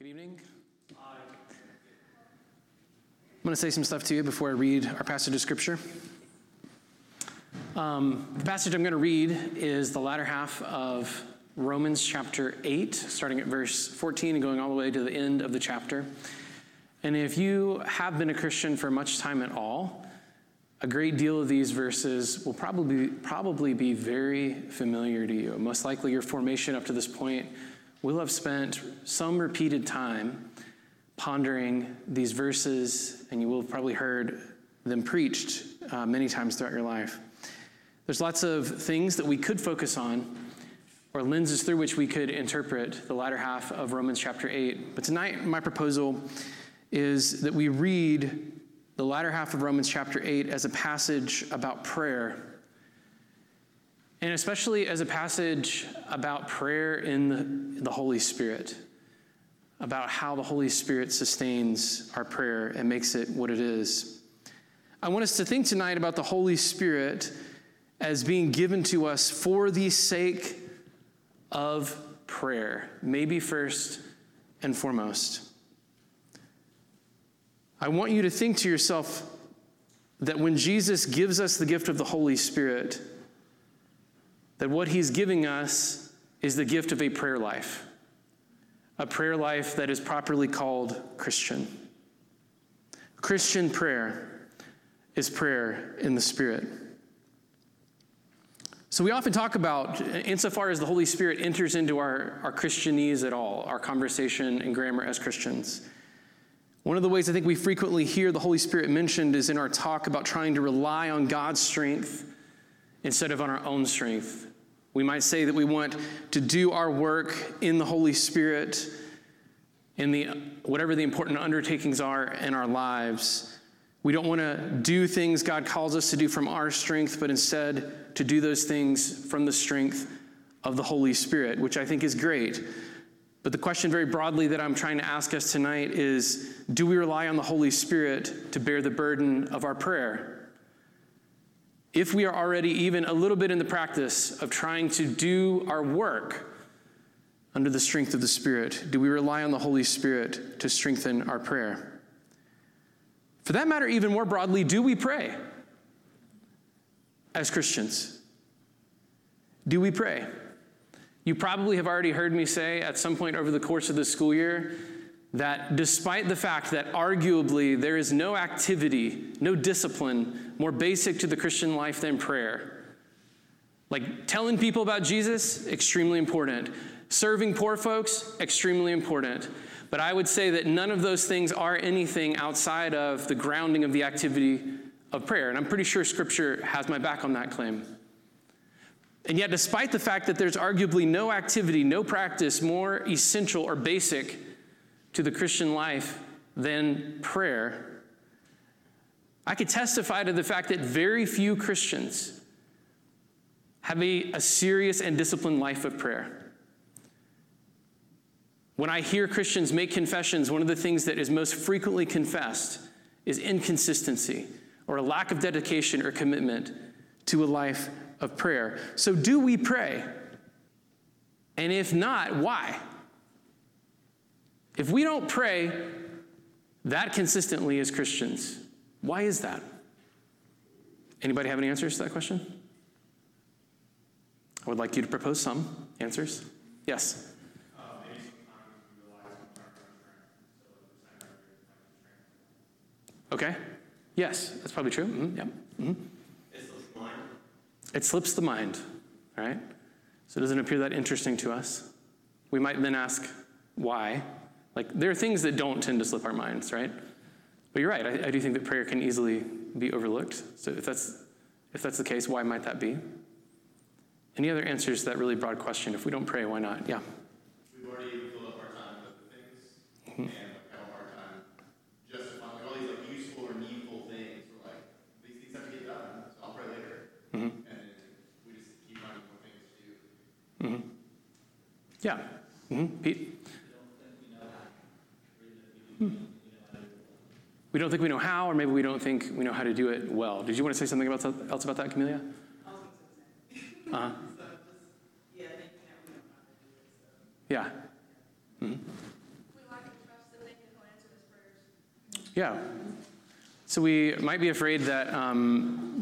Good evening. I'm going to say some stuff to you before I read our passage of Scripture. The passage I'm going to read is the latter half of Romans chapter 8, starting at verse 14 and going all the way to the end of the chapter. And if you have been a Christian for much time at all, a great deal of these verses will probably be very familiar to you. Most likely your formation up to this point will have spent some repeated time pondering these verses, and you will have probably heard them preached many times throughout your life. There's lots of things that we could focus on, or lenses through which we could interpret the latter half of Romans chapter 8. But tonight, my proposal is that we read the latter half of Romans chapter 8 as a passage about prayer, and especially as a passage about prayer in the Holy Spirit, about how the Holy Spirit sustains our prayer and makes it what it is. I want us to think tonight about the Holy Spirit as being given to us for the sake of prayer, maybe first and foremost. I want you to think to yourself that when Jesus gives us the gift of the Holy Spirit, that what he's giving us is the gift of a prayer life that is properly called Christian. Christian prayer is prayer in the Spirit. So we often talk about, insofar as the Holy Spirit enters into our Christianese at all, our conversation and grammar as Christians. One of the ways I think we frequently hear the Holy Spirit mentioned is in our talk about trying to rely on God's strength instead of on our own strength. We might say that we want to do our work in the Holy Spirit in the whatever the important undertakings are in our lives. We don't want to do things God calls us to do from our strength, but instead to do those things from the strength of the Holy Spirit, which I think is great. But the question very broadly that I'm trying to ask us tonight is, do we rely on the Holy Spirit to bear the burden of our prayer? If we are already even a little bit in the practice of trying to do our work under the strength of the Spirit, do we rely on the Holy Spirit to strengthen our prayer? For that matter, even more broadly, do we pray as Christians? Do we pray? You probably have already heard me say at some point over the course of the school year that despite the fact that arguably there is no activity, no discipline more basic to the Christian life than prayer. Like telling people about Jesus, extremely important. Serving poor folks, extremely important. But I would say that none of those things are anything outside of the grounding of the activity of prayer. And I'm pretty sure Scripture has my back on that claim. And yet, despite the fact that there's arguably no activity, no practice more essential or basic to the Christian life than prayer, I could testify to the fact that very few Christians have a serious and disciplined life of prayer. When I hear Christians make confessions, one of the things that is most frequently confessed is inconsistency or a lack of dedication or commitment to a life of prayer. So do we pray? And if not, why? If we don't pray that consistently as Christians, why is that? Anybody have any answers to that question? I would like you to propose some answers. Yes. Okay. Yes, that's probably true. Mm-hmm. Yeah. Mm-hmm. It slips the mind, all right? So it doesn't appear that interesting to us. We might then ask, why? Like, there are things that don't tend to slip our minds, right? But you're right, I do think that prayer can easily be overlooked. So if that's the case, why might that be? Any other answers to that really broad question? If we don't pray, why not? Yeah? We've already filled up our time with things, mm-hmm. and have a hard time justifying all these useful or needful things. We're these things have to get done, so I'll pray later. Mm-hmm. Mm-hmm. Yeah. Mm-hmm. Pete? We don't think we know how, or maybe we don't think we know how to do it well. Did you want to say something else about that, Camelia? Uh-huh. Yeah. Mm-hmm. Yeah. So we might be afraid that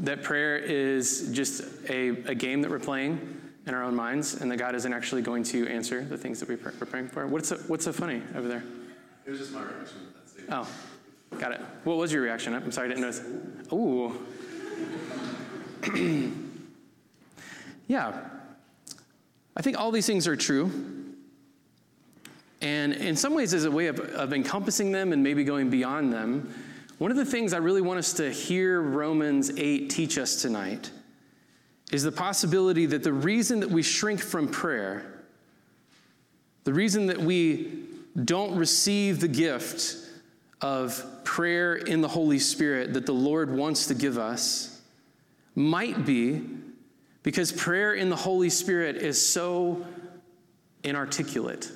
that prayer is just a game that we're playing in our own minds, and that God isn't actually going to answer the things that we're praying for. What's so funny over there? It was just my reaction to that statement. Oh, got it. What was your reaction? I'm sorry, I didn't notice. Ooh. Yeah. I think all these things are true. And in some ways, as a way of encompassing them and maybe going beyond them, one of the things I really want us to hear Romans 8 teach us tonight is the possibility that the reason that we shrink from prayer, the reason that we don't receive the gift of prayer in the Holy Spirit that the Lord wants to give us, might be because prayer in the Holy Spirit is so inarticulate.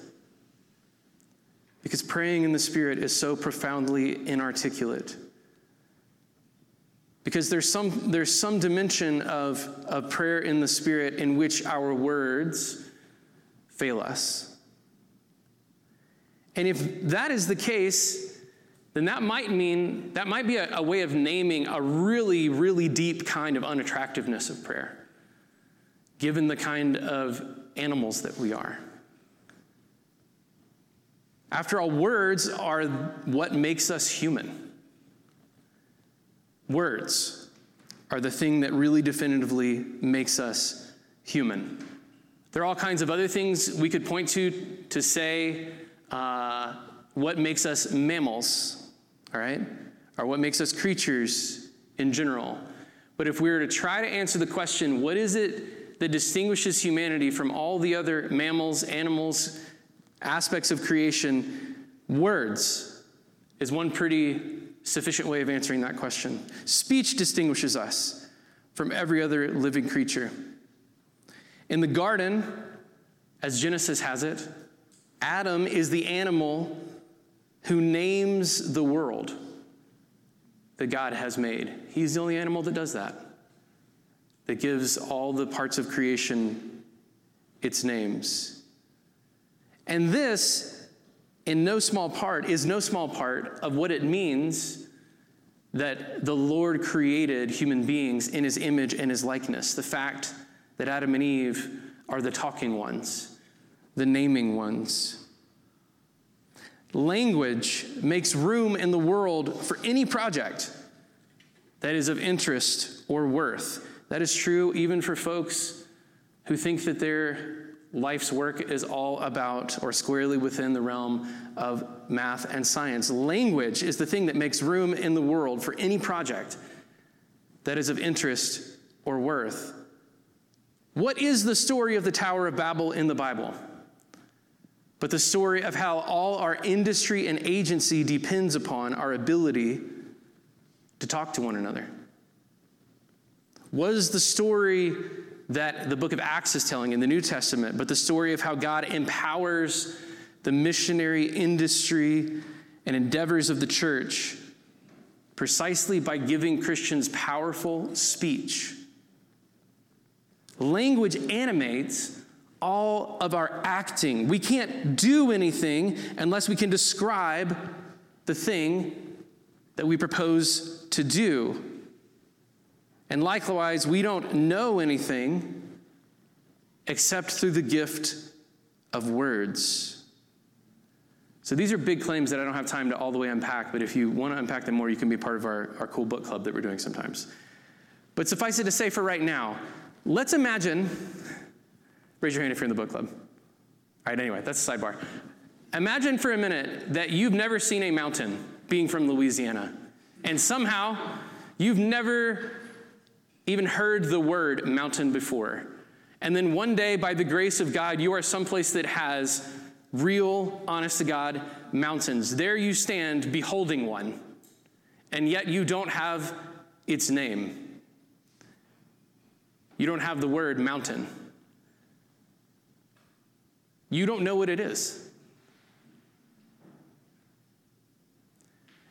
Because praying in the Spirit is so profoundly inarticulate. Because there's some dimension of prayer in the Spirit in which our words fail us. And if that is the case, then that might be a way of naming a really, really deep kind of unattractiveness of prayer, given the kind of animals that we are. After all, words are what makes us human. Words are the thing that really definitively makes us human. There are all kinds of other things we could point to say what makes us mammals, all right? Or what makes us creatures in general. But if we were to try to answer the question, what is it that distinguishes humanity from all the other mammals, animals, aspects of creation, words is one pretty sufficient way of answering that question. Speech distinguishes us from every other living creature. In the garden, as Genesis has it, Adam is the animal who names the world that God has made. He's the only animal that does that, that gives all the parts of creation its names. And this, is no small part of what it means that the Lord created human beings in his image and his likeness. The fact that Adam and Eve are the talking ones, the naming ones. Language makes room in the world for any project that is of interest or worth. That is true even for folks who think that they're life's work is all about or squarely within the realm of math and science. Language is the thing that makes room in the world for any project that is of interest or worth. What is the story of the Tower of Babel in the Bible? But the story of how all our industry and agency depends upon our ability to talk to one another. Was the story that the book of Acts is telling in the New Testament, but the story of how God empowers the missionary industry and endeavors of the church precisely by giving Christians powerful speech. Language animates all of our acting. We can't do anything unless we can describe the thing that we propose to do. And likewise, we don't know anything except through the gift of words. So these are big claims that I don't have time to all the way unpack, but if you want to unpack them more, you can be part of our cool book club that we're doing sometimes. But suffice it to say for right now, let's imagine, raise your hand if you're in the book club. All right, anyway, that's a sidebar. Imagine for a minute that you've never seen a mountain, being from Louisiana, and somehow you've never even heard the word mountain before. And then one day, by the grace of God, you are someplace that has real, honest-to-God mountains. There you stand beholding one, and yet you don't have its name. You don't have the word mountain. You don't know what it is.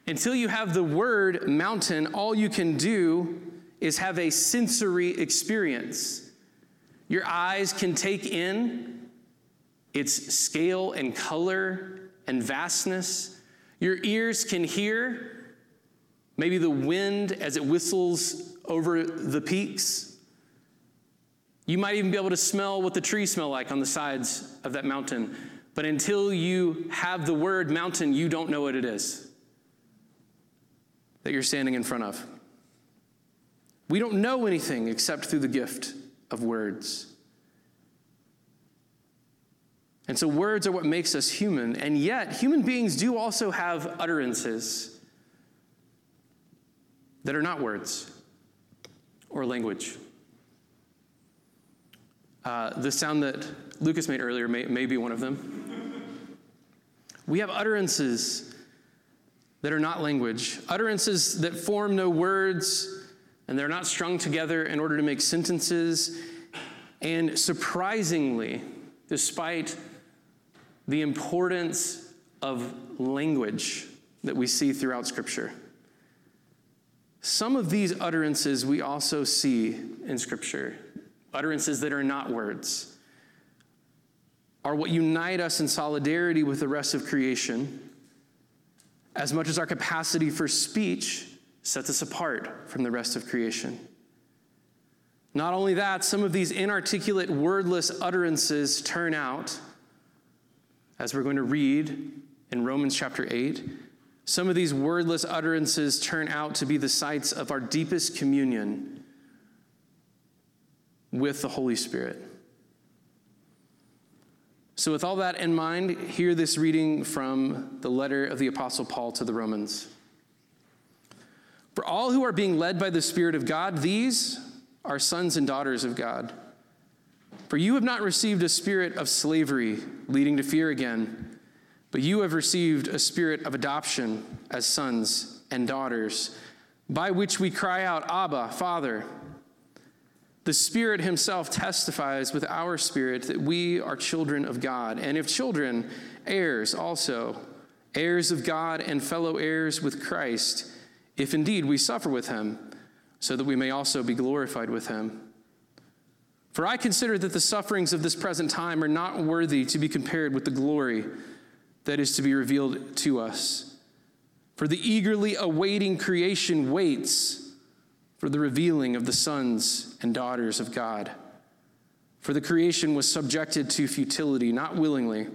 Until you have the word mountain, all you can do is have a sensory experience. Your eyes can take in its scale and color and vastness. Your ears can hear Maybe the wind as it whistles over the peaks. You might even be able to smell what the trees smell like on the sides of that mountain. But until you have the word mountain, you don't know what it is that you're standing in front of. We don't know anything except through the gift of words. And so words are what makes us human. And yet, human beings do also have utterances that are not words or language. The sound that Lucas made earlier may be one of them. We have utterances that are not language, utterances that form no words, and they're not strung together in order to make sentences. And surprisingly, despite the importance of language that we see throughout Scripture, some of these utterances we also see in Scripture, utterances that are not words, are what unite us in solidarity with the rest of creation as much as our capacity for speech sets us apart from the rest of creation. Not only that, some of these inarticulate, wordless utterances turn out, as we're going to read in Romans chapter 8, some of these wordless utterances turn out to be the sites of our deepest communion with the Holy Spirit. So with all that in mind, hear this reading from the letter of the Apostle Paul to the Romans. For all who are being led by the Spirit of God, these are sons and daughters of God. For you have not received a spirit of slavery leading to fear again, but you have received a spirit of adoption as sons and daughters, by which we cry out, Abba, Father. The Spirit himself testifies with our spirit that we are children of God, and if children, heirs also, heirs of God and fellow heirs with Christ, if indeed we suffer with him, so that we may also be glorified with him. For I consider that the sufferings of this present time are not worthy to be compared with the glory that is to be revealed to us. For the eagerly awaiting creation waits for the revealing of the sons and daughters of God. For the creation was subjected to futility, not willingly,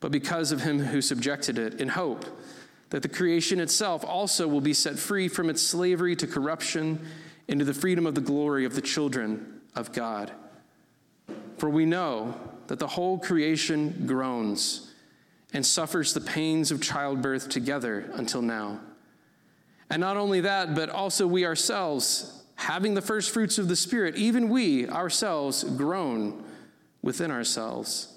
but because of him who subjected it, in hope that the creation itself also will be set free from its slavery to corruption into the freedom of the glory of the children of God. For we know that the whole creation groans and suffers the pains of childbirth together until now. And not only that, but also we ourselves, having the first fruits of the Spirit, even we ourselves groan within ourselves,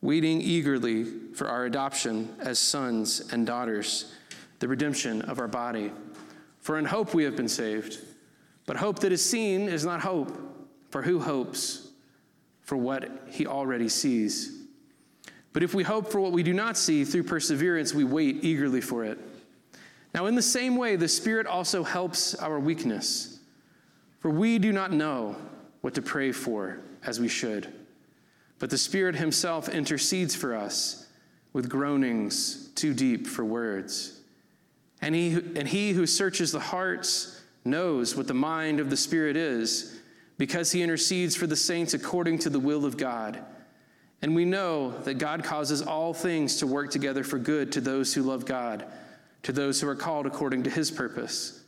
waiting eagerly for our adoption as sons and daughters, the redemption of our body. For in hope we have been saved, but hope that is seen is not hope, for who hopes for what he already sees? But if we hope for what we do not see, through perseverance we wait eagerly for it. Now in the same way, the Spirit also helps our weakness, for we do not know what to pray for as we should. But the Spirit himself intercedes for us with groanings too deep for words. And he who searches the hearts knows what the mind of the Spirit is, because he intercedes for the saints according to the will of God. And we know that God causes all things to work together for good to those who love God, to those who are called according to his purpose.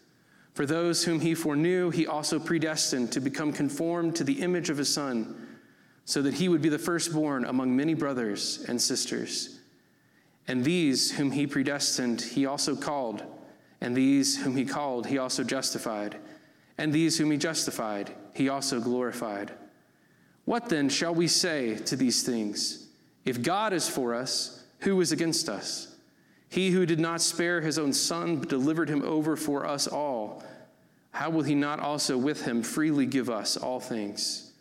For those whom he foreknew, he also predestined to become conformed to the image of his Son, so that he would be the firstborn among many brothers and sisters. And these whom he predestined, he also called. And these whom he called, he also justified. And these whom he justified, he also glorified. What then shall we say to these things? If God is for us, who is against us? He who did not spare his own Son, but delivered him over for us all, how will he not also with him freely give us all things?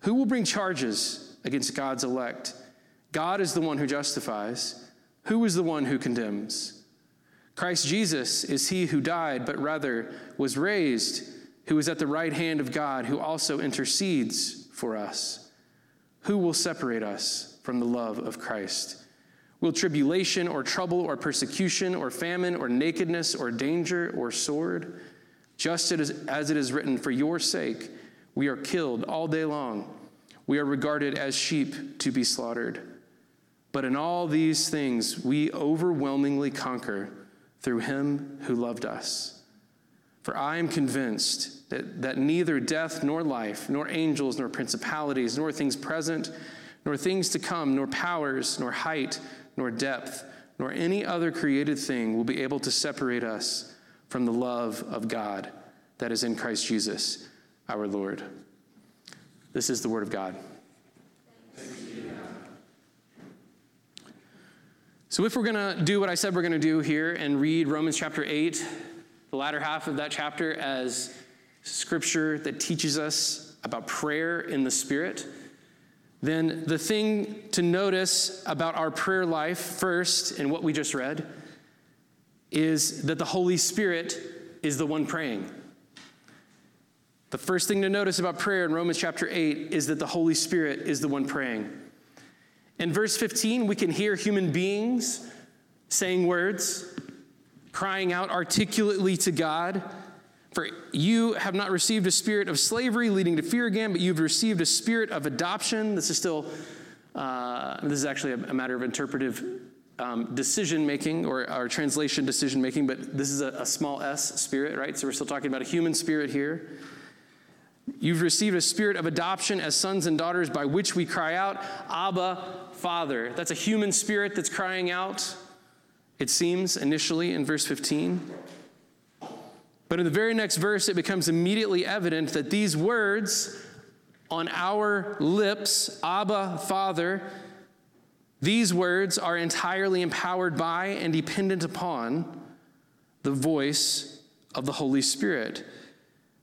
Who will bring charges against God's elect? God is the one who justifies. Who is the one who condemns? Christ Jesus is he who died, but rather was raised, who is at the right hand of God, who also intercedes for us. Who will separate us from the love of Christ? Will tribulation or trouble or persecution or famine or nakedness or danger or sword? Just as it is written, for your sake we are killed all day long. We are regarded as sheep to be slaughtered. But in all these things we overwhelmingly conquer through him who loved us. For I am convinced that neither death nor life, nor angels, nor principalities, nor things present, nor things to come, nor powers, nor height, nor depth, nor any other created thing will be able to separate us from the love of God that is in Christ Jesus, our Lord. This is the word of God. So if we're going to do what I said we're going to do here and read Romans chapter 8, the latter half of that chapter as scripture that teaches us about prayer in the Spirit, then the thing to notice about our prayer life first in what we just read is that the Holy Spirit is the one praying. The first thing to notice about prayer in Romans chapter 8 is that the Holy Spirit is the one praying. In verse 15, we can hear human beings saying words, crying out articulately to God, for you have not received a spirit of slavery leading to fear again, but you've received a spirit of adoption. This is still, this is actually a matter of interpretive decision-making or translation decision-making, but this is a small s spirit, right? So we're still talking about a human spirit here. You've received a spirit of adoption as sons and daughters by which we cry out, Abba, Father. That's a human spirit that's crying out, it seems, initially in verse 15. But in the very next verse, it becomes immediately evident that these words on our lips, Abba, Father, these words are entirely empowered by and dependent upon the voice of the Holy Spirit.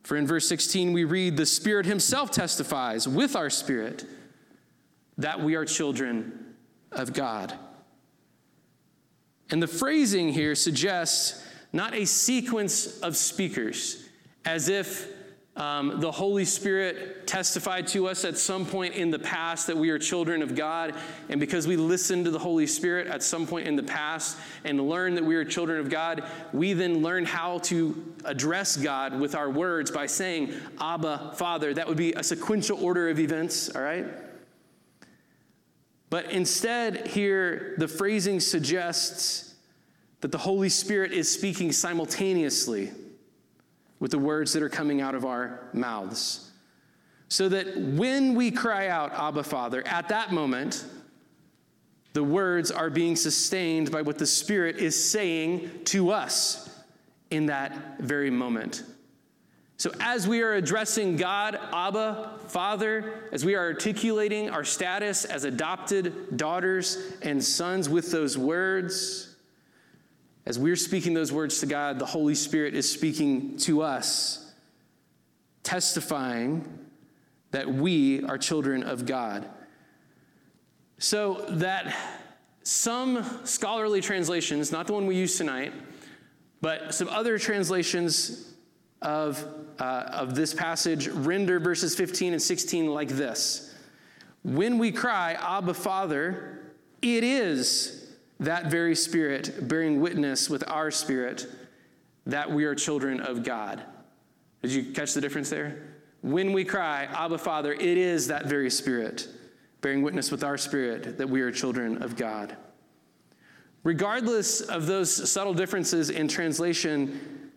For in verse 16, we read, the Spirit himself testifies with our spirit that we are children of God. And the phrasing here suggests not a sequence of speakers, as if the Holy Spirit testified to us at some point in the past that we are children of God, and because we listened to the Holy Spirit at some point in the past and learned that we are children of God, we then learn how to address God with our words by saying, Abba, Father. That would be a sequential order of events, all right? But instead here, the phrasing suggests that the Holy Spirit is speaking simultaneously with the words that are coming out of our mouths. So that when we cry out, Abba, Father, at that moment, the words are being sustained by what the Spirit is saying to us in that very moment. So as we are addressing God, Abba, Father, as we are articulating our status as adopted daughters and sons with those words, as we're speaking those words to God, the Holy Spirit is speaking to us, testifying that we are children of God. So that some scholarly translations, not the one we use tonight, but some other translations of this passage render verses 15 and 16 like this. When we cry, Abba, Father, it is that very Spirit bearing witness with our spirit that we are children of God. Did you catch the difference there? When we cry, Abba, Father, it is that very Spirit bearing witness with our spirit that we are children of God. Regardless of those subtle differences in translation,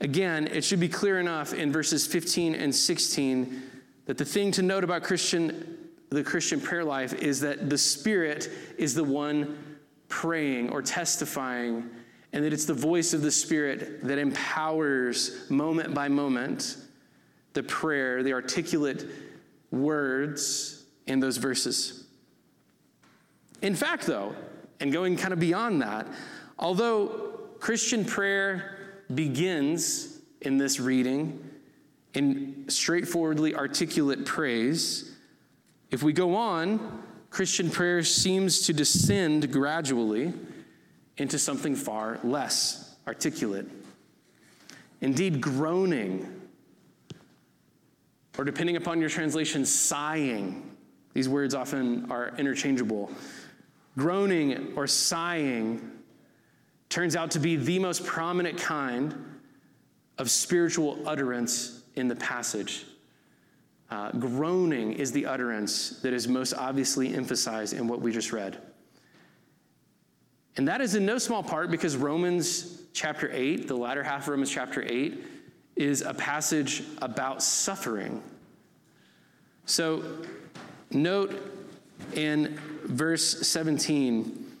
again, it should be clear enough in verses 15 and 16 that the thing to note about the Christian prayer life is that the Spirit is the one praying or testifying, and that it's the voice of the Spirit that empowers moment by moment the prayer, the articulate words in those verses. In fact, though, and going kind of beyond that, although Christian prayer begins in this reading in straightforwardly articulate praise, if we go on, Christian prayer seems to descend gradually into something far less articulate. Indeed, groaning, or depending upon your translation, sighing. These words often are interchangeable. Groaning or sighing turns out to be the most prominent kind of spiritual utterance in the passage. Groaning is the utterance that is most obviously emphasized in what we just read. And that is in no small part because Romans chapter 8, the latter half of Romans chapter 8, is a passage about suffering. So note in verse 17,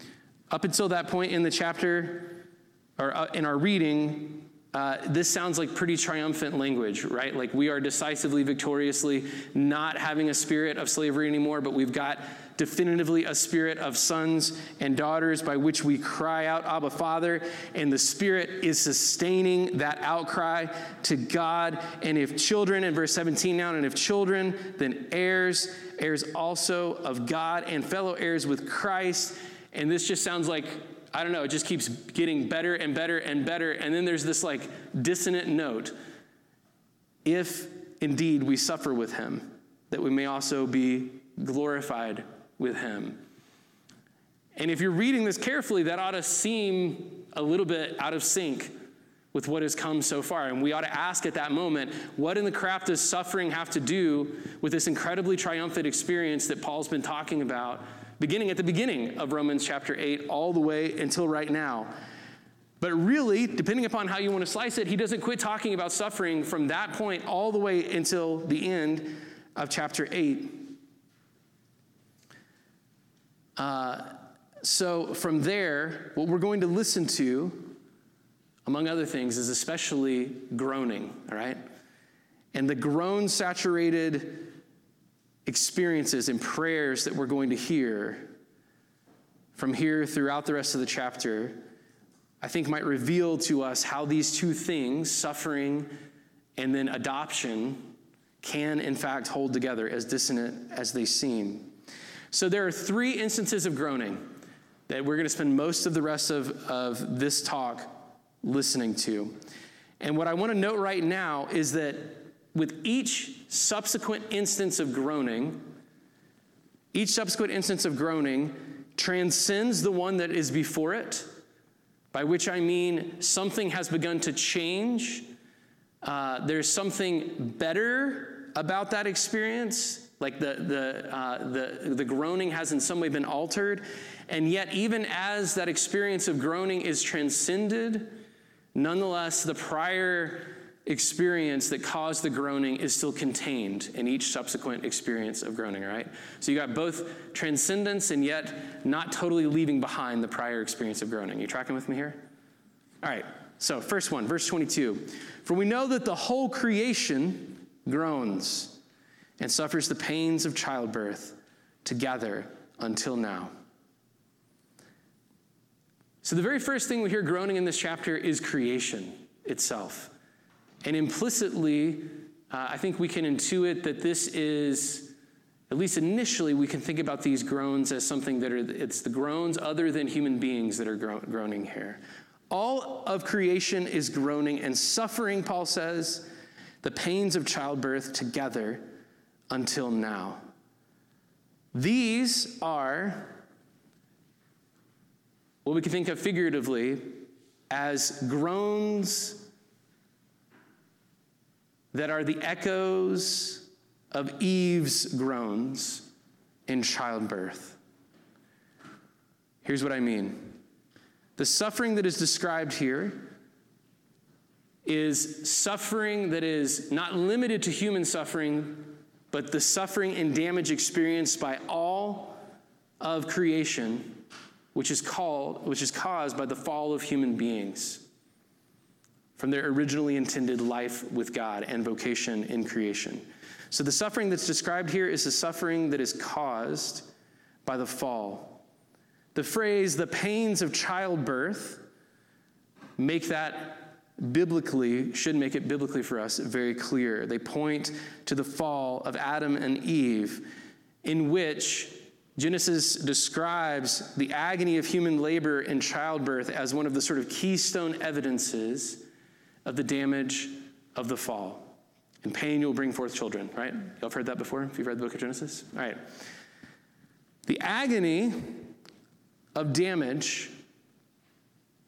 up until that point in the chapter, or in our reading, this sounds like pretty triumphant language, right? Like we are decisively, victoriously not having a spirit of slavery anymore, but we've got definitively a spirit of sons and daughters by which we cry out, Abba, Father, and the Spirit is sustaining that outcry to God. And if children, in verse 17 now, and if children, then heirs, heirs also of God and fellow heirs with Christ. And this just sounds like, I don't know, it just keeps getting better and better and better. And then there's this like dissonant note. If indeed we suffer with him, that we may also be glorified with him. And if you're reading this carefully, that ought to seem a little bit out of sync with what has come so far. And we ought to ask at that moment, what in the crap does suffering have to do with this incredibly triumphant experience that Paul's been talking about beginning at the beginning of Romans chapter 8 all the way until right now? But really, depending upon how you want to slice it, he doesn't quit talking about suffering from that point all the way until the end of chapter 8. So from there, what we're going to listen to, among other things, is especially groaning, all right? And the groan-saturated experiences and prayers that we're going to hear from here throughout the rest of the chapter, I think might reveal to us how these two things, suffering and then adoption, can in fact hold together, as dissonant as they seem. So there are three instances of groaning that we're going to spend most of the rest of this talk listening to. And what I want to note right now is that with each subsequent instance of groaning transcends the one that is before it, by which I mean something has begun to change. There's something better about that experience, like the groaning has in some way been altered, and yet even as that experience of groaning is transcended, nonetheless the prior experience that caused the groaning is still contained in each subsequent experience of groaning, all right? So you got both transcendence and yet not totally leaving behind the prior experience of groaning. You tracking with me here? All right, so first one, verse 22. For we know that the whole creation groans and suffers the pains of childbirth together until now. So the very first thing we hear groaning in this chapter is creation itself. And implicitly, I think we can intuit that this is, at least initially, we can think about these groans as something that it's the groans other than human beings that are groaning here. All of creation is groaning and suffering, Paul says, the pains of childbirth together until now. These are what we can think of figuratively as groans that are the echoes of Eve's groans in childbirth. Here's what I mean. The suffering that is described here is suffering that is not limited to human suffering, but the suffering and damage experienced by all of creation, which is caused by the fall of human beings from their originally intended life with God and vocation in creation. So the suffering that's described here is the suffering that is caused by the fall. The phrase, the pains of childbirth, should make it biblically for us very clear. They point to the fall of Adam and Eve, in which Genesis describes the agony of human labor in childbirth as one of the sort of keystone evidences of the damage of the fall. In pain you'll bring forth children, right? Y'all have heard that before if you've read the book of Genesis? All right. The agony of damage,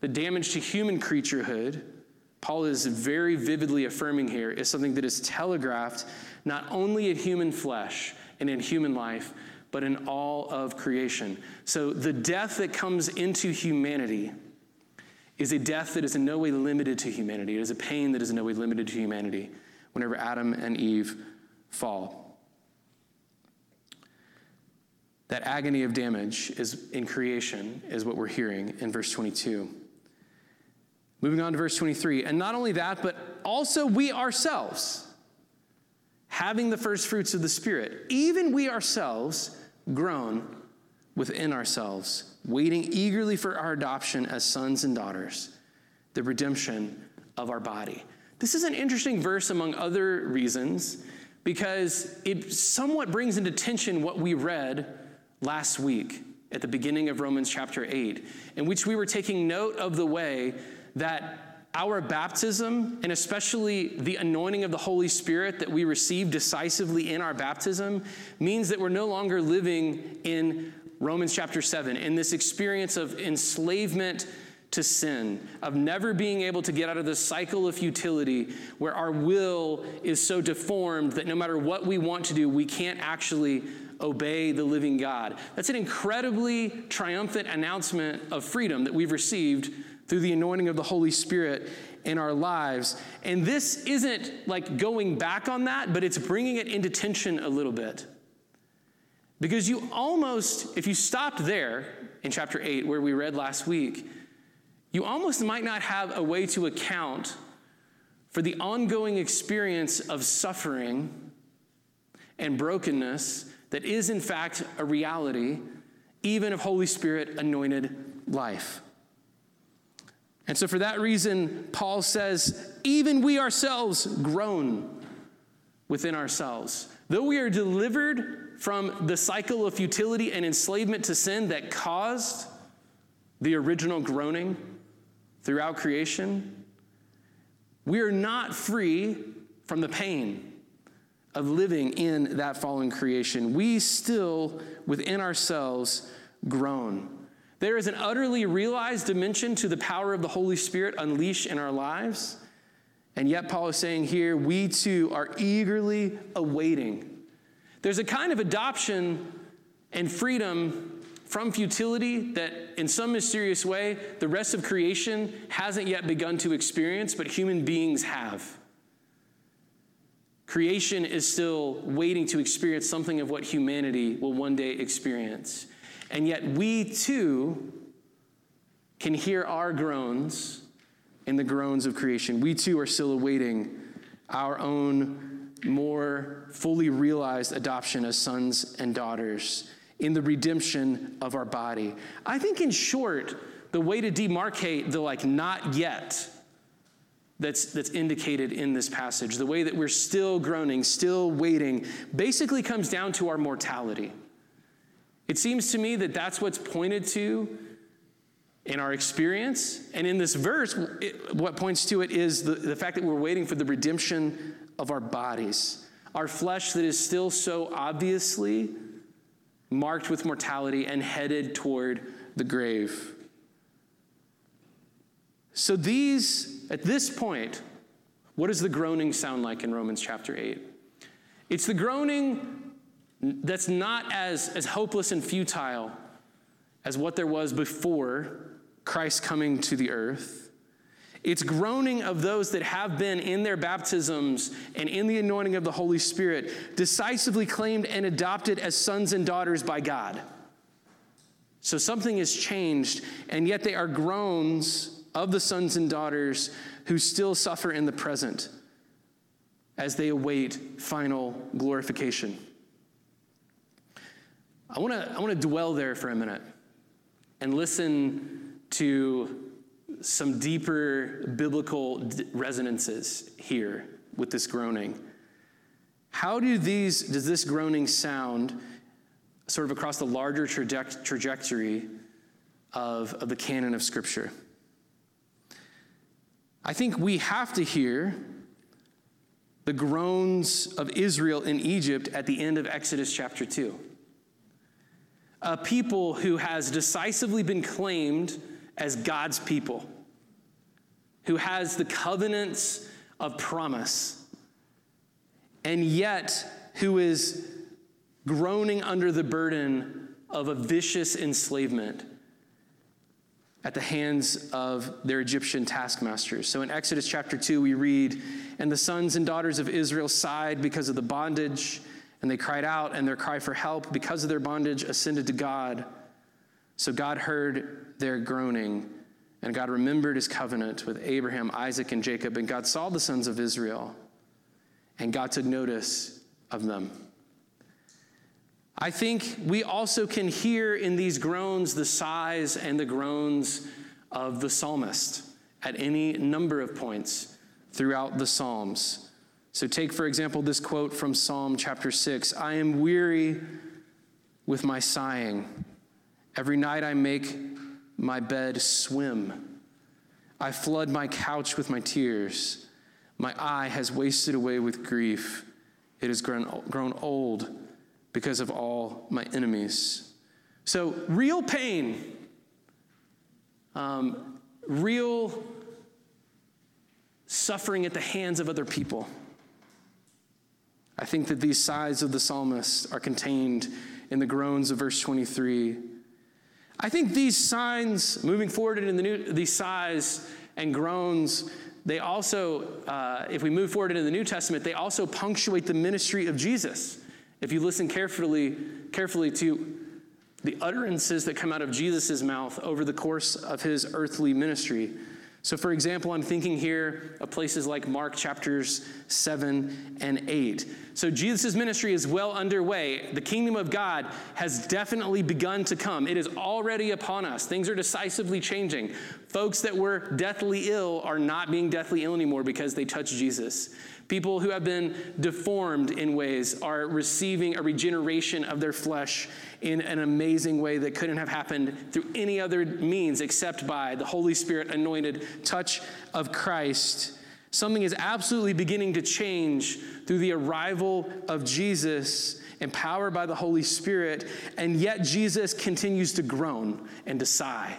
the damage to human creaturehood, Paul is very vividly affirming here, is something that is telegraphed not only in human flesh and in human life, but in all of creation. So the death that comes into humanity is a death that is in no way limited to humanity. It is a pain that is in no way limited to humanity whenever Adam and Eve fall. That agony of damage is in creation is what we're hearing in verse 22. Moving on to verse 23. And not only that, but also we ourselves, having the first fruits of the Spirit, even we ourselves groan within ourselves, waiting eagerly for our adoption as sons and daughters, the redemption of our body. This is an interesting verse among other reasons, because it somewhat brings into tension what we read last week at the beginning of Romans chapter 8, in which we were taking note of the way that our baptism, and especially the anointing of the Holy Spirit that we receive decisively in our baptism, means that we're no longer living in Romans chapter 7, in this experience of enslavement to sin, of never being able to get out of the cycle of futility where our will is so deformed that no matter what we want to do, we can't actually obey the living God. That's an incredibly triumphant announcement of freedom that we've received through the anointing of the Holy Spirit in our lives. And this isn't like going back on that, but it's bringing it into tension a little bit. Because you almost, if you stopped there in chapter 8 where we read last week, you almost might not have a way to account for the ongoing experience of suffering and brokenness that is in fact a reality, even of Holy Spirit anointed life. And so for that reason, Paul says, even we ourselves groan within ourselves. Though we are delivered from the cycle of futility and enslavement to sin that caused the original groaning throughout creation, we are not free from the pain of living in that fallen creation. We still, within ourselves, groan. There is an utterly realized dimension to the power of the Holy Spirit unleashed in our lives. And yet Paul is saying here, we too are eagerly awaiting. There's a kind of adoption and freedom from futility that in some mysterious way, the rest of creation hasn't yet begun to experience, but human beings have. Creation is still waiting to experience something of what humanity will one day experience. And yet we too can hear our groans in the groans of creation. We too are still awaiting our own more fully realized adoption as sons and daughters in the redemption of our body. I think in short, the way to demarcate the like not yet that's indicated in this passage, the way that we're still groaning, still waiting, basically comes down to our mortality. It seems to me that that's what's pointed to in our experience. And in this verse, what points to it is the fact that we're waiting for the redemption of our bodies, our flesh that is still so obviously marked with mortality and headed toward the grave. So at this point, what does the groaning sound like in Romans chapter 8? It's the groaning that's not as hopeless and futile as what there was before Christ coming to the earth. It's groaning of those that have been in their baptisms and in the anointing of the Holy Spirit, decisively claimed and adopted as sons and daughters by God. So something has changed, and yet they are groans of the sons and daughters who still suffer in the present as they await final glorification. I want to dwell there for a minute and listen to some deeper biblical resonances here with this groaning. How does this groaning sound sort of across the larger trajectory of the canon of Scripture? I think we have to hear the groans of Israel in Egypt at the end of Exodus chapter 2. a people who has decisively been claimed as God's people, who has the covenants of promise, and yet who is groaning under the burden of a vicious enslavement at the hands of their Egyptian taskmasters. So in Exodus chapter 2, we read, "And the sons and daughters of Israel sighed because of the bondage, and they cried out, and their cry for help because of their bondage ascended to God. So God heard their groaning, and God remembered his covenant with Abraham, Isaac, and Jacob, and God saw the sons of Israel, and God took notice of them." I think we also can hear in these groans the sighs and the groans of the psalmist at any number of points throughout the Psalms. So take, for example, this quote from Psalm chapter 6, "I am weary with my sighing. Every night I make my bed swim. I flood my couch with my tears. My eye has wasted away with grief. It has grown old because of all my enemies." So real pain, real suffering at the hands of other people. I think that these sighs of the psalmist are contained in the groans of verse 23. I think these signs, moving forward in the new, these sighs and groans, they also, if we move forward into the New Testament, they also punctuate the ministry of Jesus. If you listen carefully to the utterances that come out of Jesus' mouth over the course of his earthly ministry. So, for example, I'm thinking here of places like Mark chapters 7 and 8. So Jesus' ministry is well underway. The kingdom of God has definitely begun to come. It is already upon us. Things are decisively changing. Folks that were deathly ill are not being deathly ill anymore because they touched Jesus. People who have been deformed in ways are receiving a regeneration of their flesh in an amazing way that couldn't have happened through any other means except by the Holy Spirit anointed touch of Christ. Something is absolutely beginning to change through the arrival of Jesus, empowered by the Holy Spirit, and yet Jesus continues to groan and to sigh,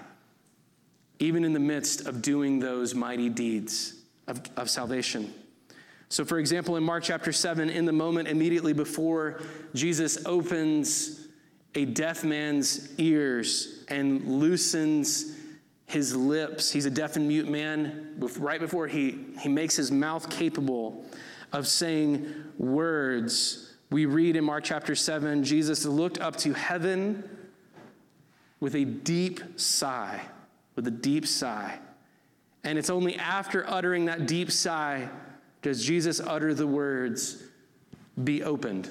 even in the midst of doing those mighty deeds of salvation. So, for example, in Mark chapter 7, in the moment immediately before Jesus opens a deaf man's ears and loosens his lips, he's a deaf and mute man, right before he makes his mouth capable of saying words, we read in Mark chapter 7, Jesus looked up to heaven with a deep sigh. And it's only after uttering that deep sigh does Jesus utter the words, "Be opened,"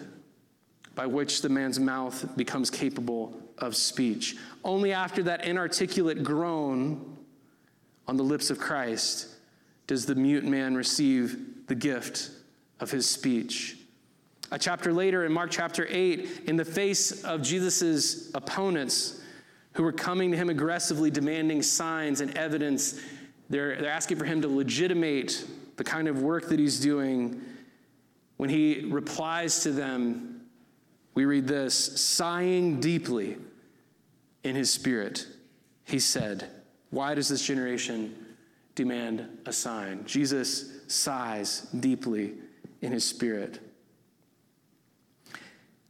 by which the man's mouth becomes capable of speech. Only after that inarticulate groan on the lips of Christ does the mute man receive the gift of his speech. A chapter later, in Mark chapter 8, in the face of Jesus' opponents who were coming to him aggressively, demanding signs and evidence, they're asking for him to legitimate the kind of work that he's doing. When he replies to them, we read this, "Sighing deeply in his spirit, he said, 'Why does this generation demand a sign?'" Jesus sighs deeply in his spirit.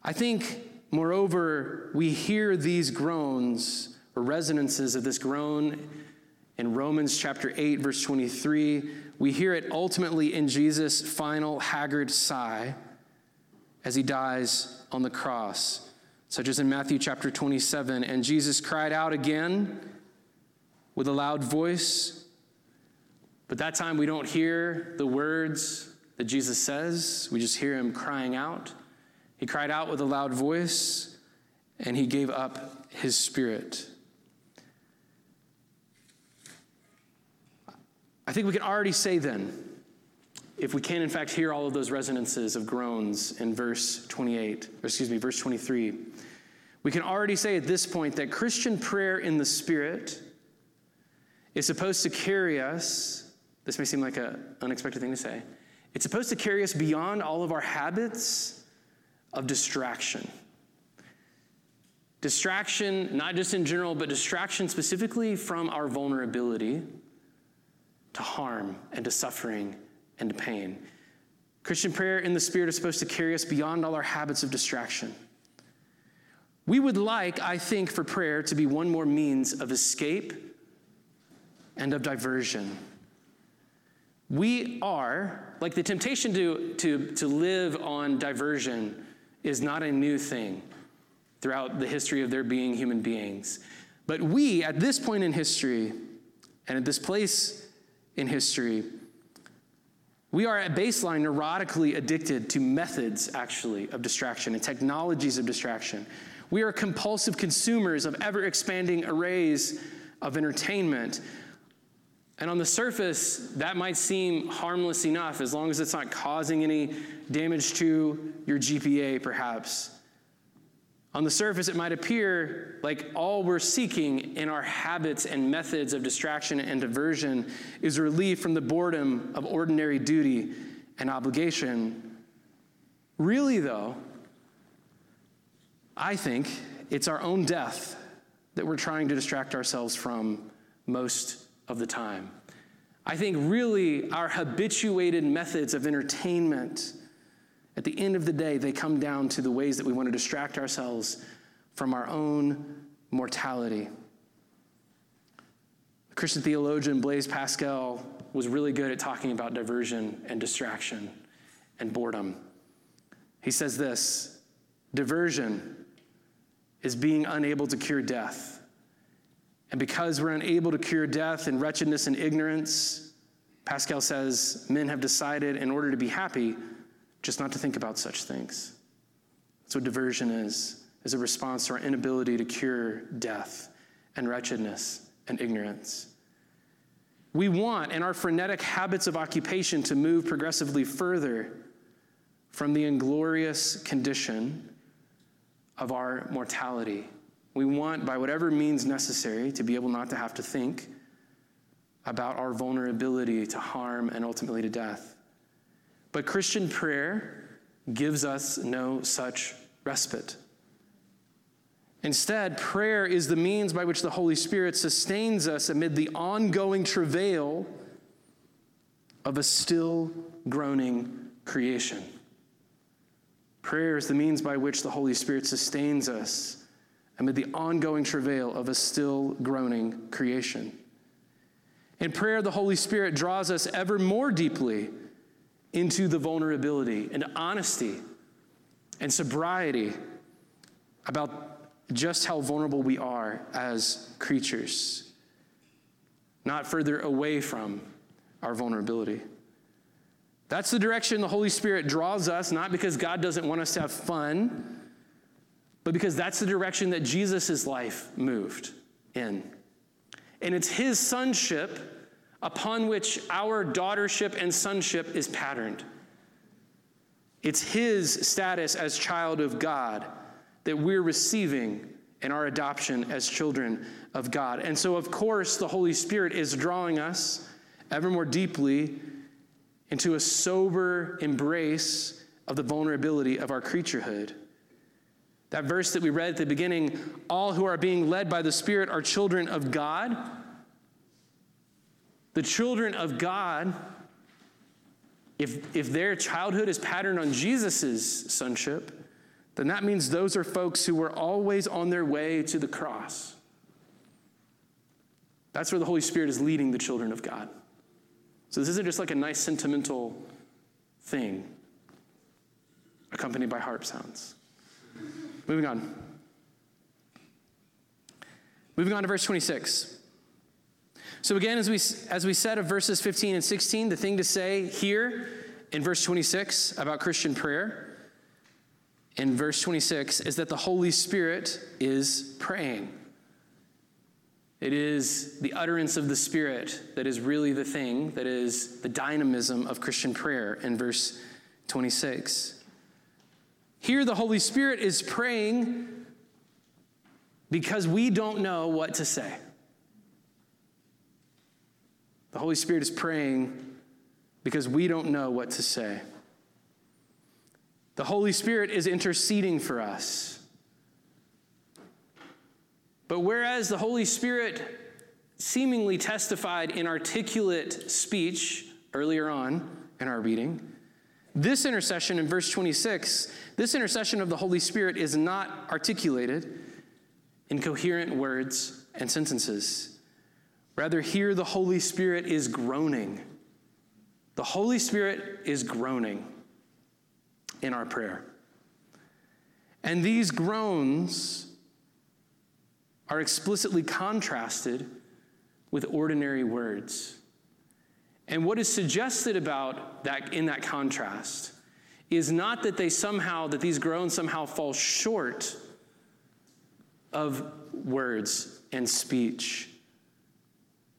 I think, moreover, we hear these groans or resonances of this groan in Romans chapter 8, verse 23, we hear it ultimately in Jesus' final haggard sigh as he dies on the cross, such as in Matthew chapter 27. "And Jesus cried out again with a loud voice," but that time we don't hear the words that Jesus says. We just hear him crying out. He cried out with a loud voice, and he gave up his spirit. I think we can already say then, if we can in fact hear all of those resonances of groans in verse 23, we can already say at this point that Christian prayer in the Spirit is supposed to carry us, this may seem like an unexpected thing to say, it's supposed to carry us beyond all of our habits of distraction. Distraction, not just in general, but distraction specifically from our vulnerability to harm and to suffering and to pain. Christian prayer in the Spirit is supposed to carry us beyond all our habits of distraction. We would like, I think, for prayer to be one more means of escape and of diversion. We are, like the temptation to live on diversion is not a new thing throughout the history of their being human beings. But we, at this point in history, and at this place in history, we are at baseline neurotically addicted to methods, actually, of distraction and technologies of distraction. We are compulsive consumers of ever-expanding arrays of entertainment. And on the surface, that might seem harmless enough, as long as it's not causing any damage to your GPA, perhaps. On the surface, it might appear like all we're seeking in our habits and methods of distraction and diversion is relief from the boredom of ordinary duty and obligation. Really, though, I think it's our own death that we're trying to distract ourselves from most of the time. I think really our habituated methods of entertainment, at the end of the day, they come down to the ways that we want to distract ourselves from our own mortality. The Christian theologian Blaise Pascal was really good at talking about diversion and distraction and boredom. He says this: diversion is being unable to cure death. And because we're unable to cure death and wretchedness and ignorance, Pascal says men have decided, in order to be happy, just not to think about such things. That's what diversion is a response to our inability to cure death and wretchedness and ignorance. We want, in our frenetic habits of occupation, to move progressively further from the inglorious condition of our mortality. We want, by whatever means necessary, to be able not to have to think about our vulnerability to harm and ultimately to death. But Christian prayer gives us no such respite. Instead, prayer is the means by which the Holy Spirit sustains us amid the ongoing travail of a still groaning creation. Prayer is the means by which the Holy Spirit sustains us amid the ongoing travail of a still groaning creation. In prayer, the Holy Spirit draws us ever more deeply into the vulnerability and honesty and sobriety about just how vulnerable we are as creatures, not further away from our vulnerability. That's the direction the Holy Spirit draws us, not because God doesn't want us to have fun, but because that's the direction that Jesus' life moved in. And it's his sonship upon which our daughtership and sonship is patterned. It's his status as child of God that we're receiving in our adoption as children of God. And so, of course, the Holy Spirit is drawing us ever more deeply into a sober embrace of the vulnerability of our creaturehood. That verse that we read at the beginning, all who are being led by the Spirit are children of God. The children of God, if their childhood is patterned on Jesus' sonship, then that means those are folks who were always on their way to the cross. That's where the Holy Spirit is leading the children of God. So this isn't just like a nice sentimental thing accompanied by harp sounds. Moving on. Moving on to verse 26. So again, as we said of verses 15 and 16, the thing to say here in verse 26 about Christian prayer, in verse 26, is that the Holy Spirit is praying. It is the utterance of the Spirit that is really the thing, that is the dynamism of Christian prayer in verse 26. Here the Holy Spirit is praying because we don't know what to say. The Holy Spirit is praying because we don't know what to say. The Holy Spirit is interceding for us. But whereas the Holy Spirit seemingly testified in articulate speech earlier on in our reading, this intercession in verse 26, this intercession of the Holy Spirit is not articulated in coherent words and sentences. Rather, here the Holy Spirit is groaning. The Holy Spirit is groaning in our prayer. And these groans are explicitly contrasted with ordinary words. And what is suggested about that in that contrast is not that that these groans somehow fall short of words and speech,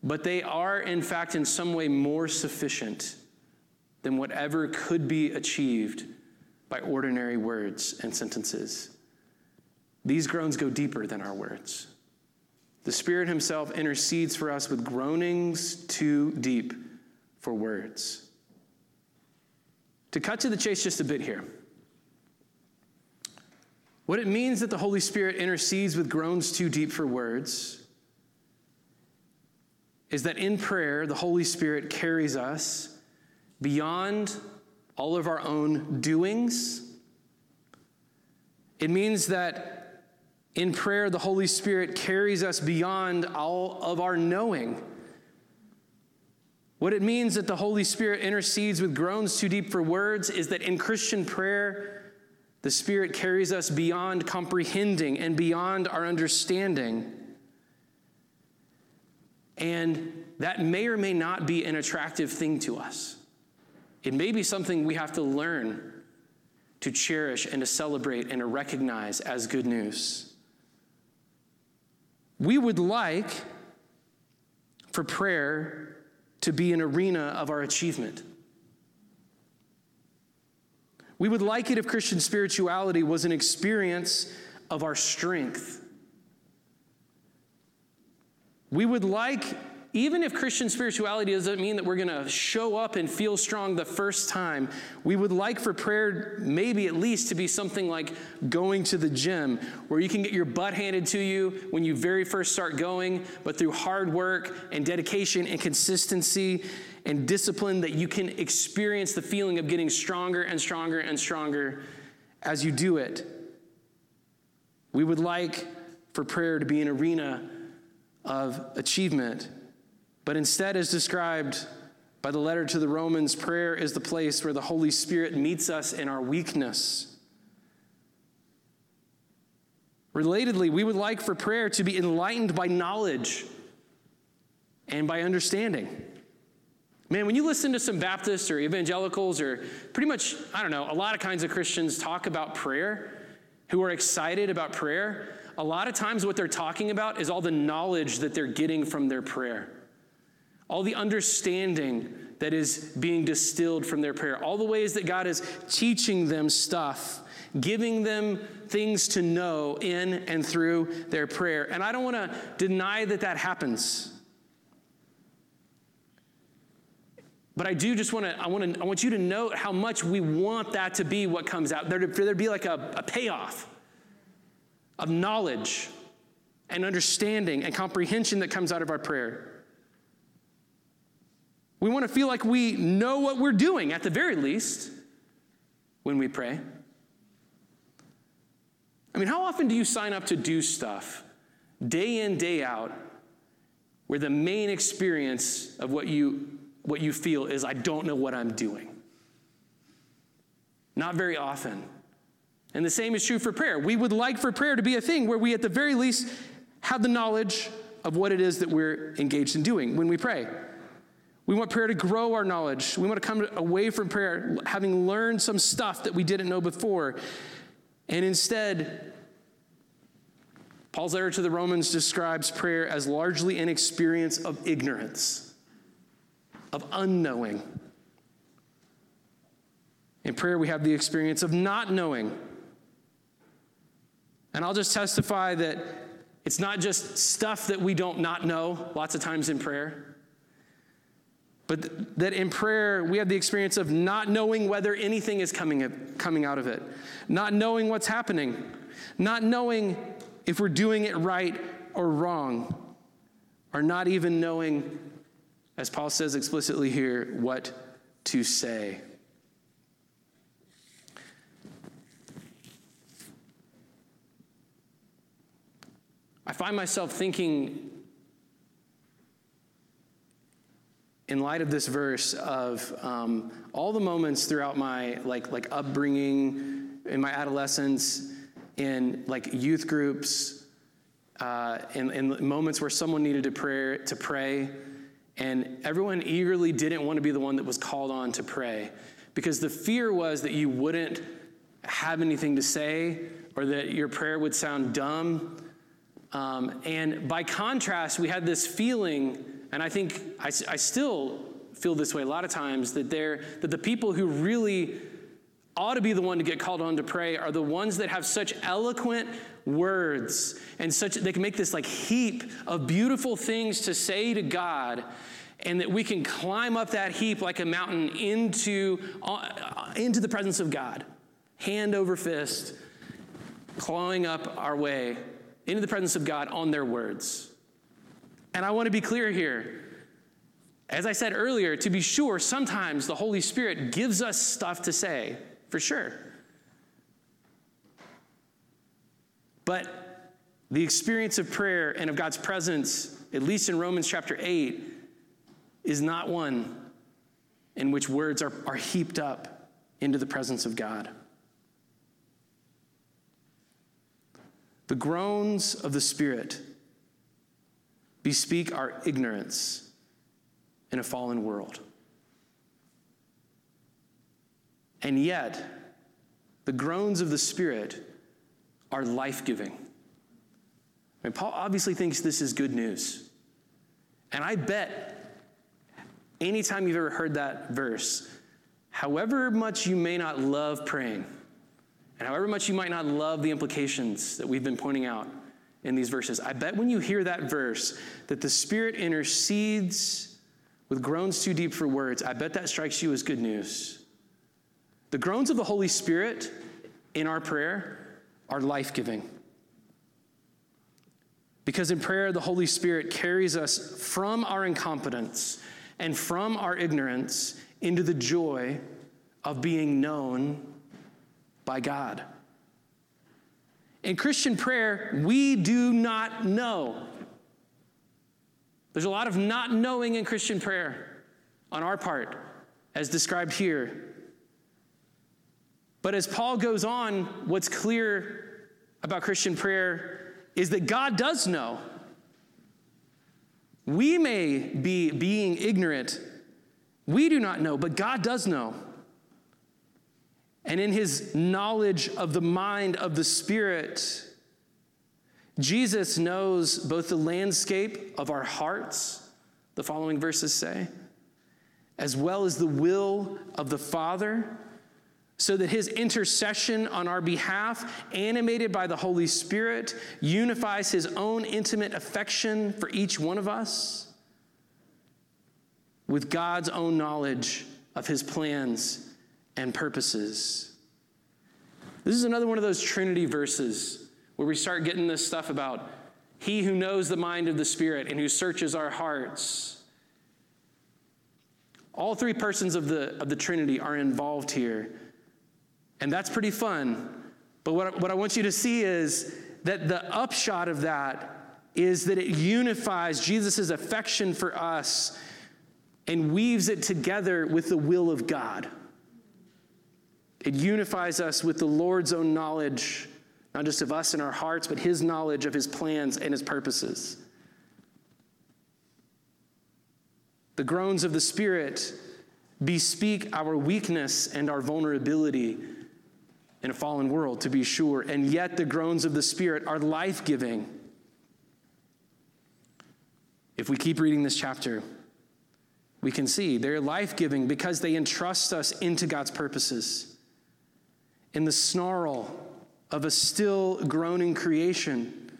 but they are, in fact, in some way more sufficient than whatever could be achieved by ordinary words and sentences. These groans go deeper than our words. The Spirit himself intercedes for us with groanings too deep for words. To cut to the chase just a bit here, what it means that the Holy Spirit intercedes with groans too deep for words is that in prayer, the Holy Spirit carries us beyond all of our own doings. It means that in prayer, the Holy Spirit carries us beyond all of our knowing. What it means that the Holy Spirit intercedes with groans too deep for words is that in Christian prayer, the Spirit carries us beyond comprehending and beyond our understanding. And that may or may not be an attractive thing to us. It may be something we have to learn to cherish and to celebrate and to recognize as good news. We would like for prayer to be an arena of our achievement. We would like it if Christian spirituality was an experience of our strength. We would like, even if Christian spirituality doesn't mean that we're going to show up and feel strong the first time, we would like for prayer maybe at least to be something like going to the gym, where you can get your butt handed to you when you very first start going, but through hard work and dedication and consistency and discipline that you can experience the feeling of getting stronger and stronger and stronger as you do it. We would like for prayer to be an arena of achievement. But instead, as described by the letter to the Romans, prayer is the place where the Holy Spirit meets us in our weakness. Relatedly, we would like for prayer to be enlightened by knowledge and by understanding. Man, when you listen to some Baptists or evangelicals or pretty much, a lot of kinds of Christians talk about prayer, who are excited about prayer, a lot of times what they're talking about is all the knowledge that they're getting from their prayer. All the understanding that is being distilled from their prayer, all the ways that God is teaching them stuff, giving them things to know in and through their prayer. And I don't want to deny that happens. But I do just I want you to note how much we want that to be what comes out. There'd be like a payoff of knowledge and understanding and comprehension that comes out of our prayer. We want to feel like we know what we're doing, at the very least, when we pray. I mean, how often do you sign up to do stuff, day in, day out, where the main experience of what you feel is, I don't know what I'm doing? Not very often. And the same is true for prayer. We would like for prayer to be a thing where we, at the very least, have the knowledge of what it is that we're engaged in doing when we pray. We want prayer to grow our knowledge. We want to come away from prayer having learned some stuff that we didn't know before. And instead, Paul's letter to the Romans describes prayer as largely an experience of ignorance, of unknowing. In prayer, we have the experience of not knowing. And I'll just testify that it's not just stuff that we don't not know lots of times in prayer, but that in prayer, we have the experience of not knowing whether anything is coming out of it, not knowing what's happening, not knowing if we're doing it right or wrong are not even knowing, as Paul says explicitly here, what to say. I find myself thinking, in light of this verse, of all the moments throughout my like upbringing, in my adolescence, in like youth groups, in moments where someone needed to pray, and everyone eagerly didn't want to be the one that was called on to pray, because the fear was that you wouldn't have anything to say, or that your prayer would sound dumb. And by contrast, we had this feeling. And I think I still feel this way a lot of times, that the people who really ought to be the one to get called on to pray are the ones that have such eloquent words, and such, they can make this like heap of beautiful things to say to God, and that we can climb up that heap like a mountain into the presence of God, hand over fist, clawing up our way into the presence of God on their words. And I want to be clear here. As I said earlier, to be sure, sometimes the Holy Spirit gives us stuff to say, for sure. But the experience of prayer and of God's presence, at least in Romans chapter 8, is not one in which words are heaped up into the presence of God. The groans of the Spirit bespeak our ignorance in a fallen world. And yet, the groans of the Spirit are life-giving. I mean, Paul obviously thinks this is good news. And I bet anytime you've ever heard that verse, however much you may not love praying, and however much you might not love the implications that we've been pointing out in these verses, I bet when you hear that verse that the Spirit intercedes with groans too deep for words, I bet that strikes you as good news. The groans of the Holy Spirit in our prayer are life-giving. Because in prayer, the Holy Spirit carries us from our incompetence and from our ignorance into the joy of being known by God. In Christian prayer, we do not know. There's a lot of not knowing in Christian prayer on our part, as described here. But as Paul goes on, what's clear about Christian prayer is that God does know. We may be being ignorant. We do not know, but God does know. And in his knowledge of the mind of the Spirit, Jesus knows both the landscape of our hearts, the following verses say, as well as the will of the Father, so that his intercession on our behalf, animated by the Holy Spirit, unifies his own intimate affection for each one of us with God's own knowledge of his plans and purposes. This is another one of those Trinity verses where we start getting this stuff about he who knows the mind of the Spirit and who searches our hearts. All three persons of the Trinity are involved here, and that's pretty fun. But what I want you to see is that the upshot of that is that it unifies Jesus' affection for us and weaves it together with the will of God. It unifies us with the Lord's own knowledge, not just of us and our hearts, but his knowledge of his plans and his purposes. The groans of the Spirit bespeak our weakness and our vulnerability in a fallen world, to be sure, and yet the groans of the Spirit are life-giving. If we keep reading this chapter, we can see they're life-giving because they entrust us into God's purposes. In the snarl of a still groaning creation,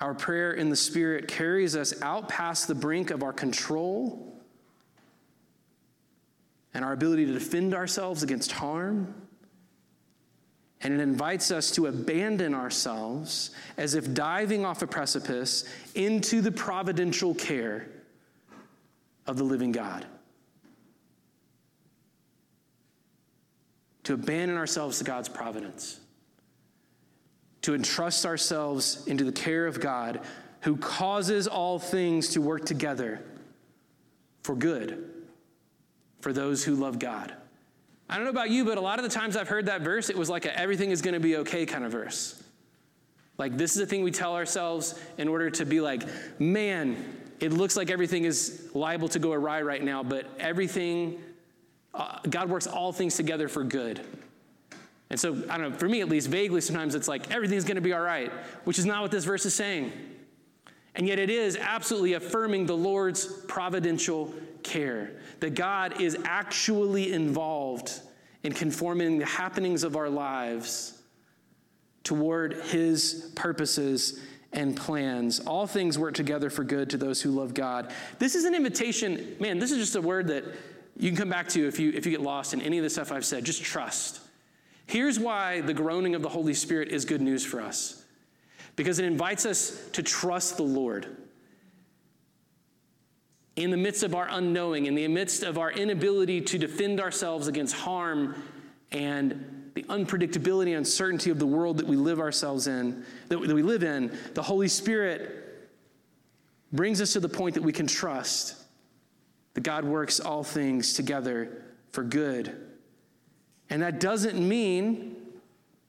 our prayer in the Spirit carries us out past the brink of our control and our ability to defend ourselves against harm, And it invites us to abandon ourselves as if diving off a precipice into the providential care of the living God. To abandon ourselves to God's providence. To entrust ourselves into the care of God, who causes all things to work together for good, for those who love God. I don't know about you, but a lot of the times I've heard that verse, it was like a everything is going to be okay kind of verse. Like, this is the thing we tell ourselves in order to be like, man, it looks like everything is liable to go awry right now, but everything, God works all things together for good. And so, I don't know, for me at least, vaguely sometimes it's like, everything's going to be all right, which is not what this verse is saying. And yet it is absolutely affirming the Lord's providential care, that God is actually involved in conforming the happenings of our lives toward his purposes and plans. All things work together for good to those who love God. This is an invitation. Man, this is just a word that you can come back to if you get lost in any of the stuff I've said. Just trust. Here's why the groaning of the Holy Spirit is good news for us. Because it invites us to trust the Lord. In the midst of our unknowing, in the midst of our inability to defend ourselves against harm and the unpredictability and uncertainty of the world that we live ourselves in, that we live in, the Holy Spirit brings us to the point that we can trust that God works all things together for good. And that doesn't mean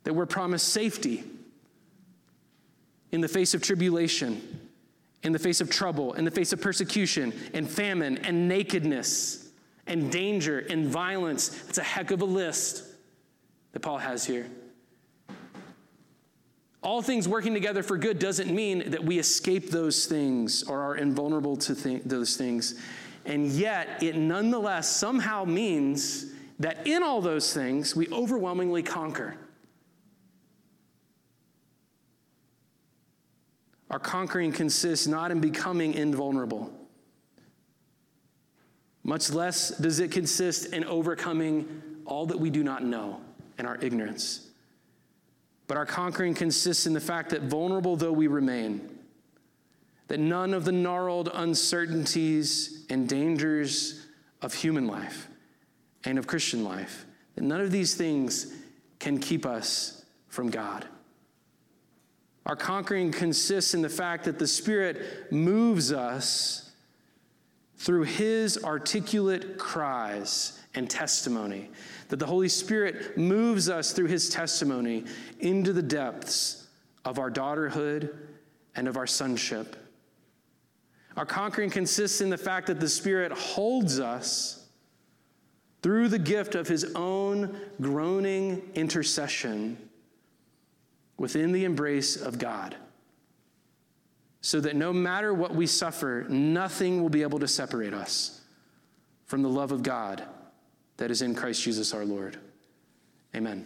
that we're promised safety in the face of tribulation, in the face of trouble, in the face of persecution and famine and nakedness and danger and violence. It's a heck of a list that Paul has here. All things working together for good doesn't mean that we escape those things or are invulnerable to those things. And yet it nonetheless somehow means that in all those things, we overwhelmingly conquer. Our conquering consists not in becoming invulnerable. Much less does it consist in overcoming all that we do not know and our ignorance. But our conquering consists in the fact that vulnerable though we remain, that none of the gnarled uncertainties and dangers of human life and of Christian life, that none of these things can keep us from God. Our conquering consists in the fact that the Spirit moves us through his articulate cries and testimony, that the Holy Spirit moves us through his testimony into the depths of our daughterhood and of our sonship. Our conquering consists in the fact that the Spirit holds us through the gift of his own groaning intercession within the embrace of God, so that no matter what we suffer, nothing will be able to separate us from the love of God that is in Christ Jesus our Lord. Amen.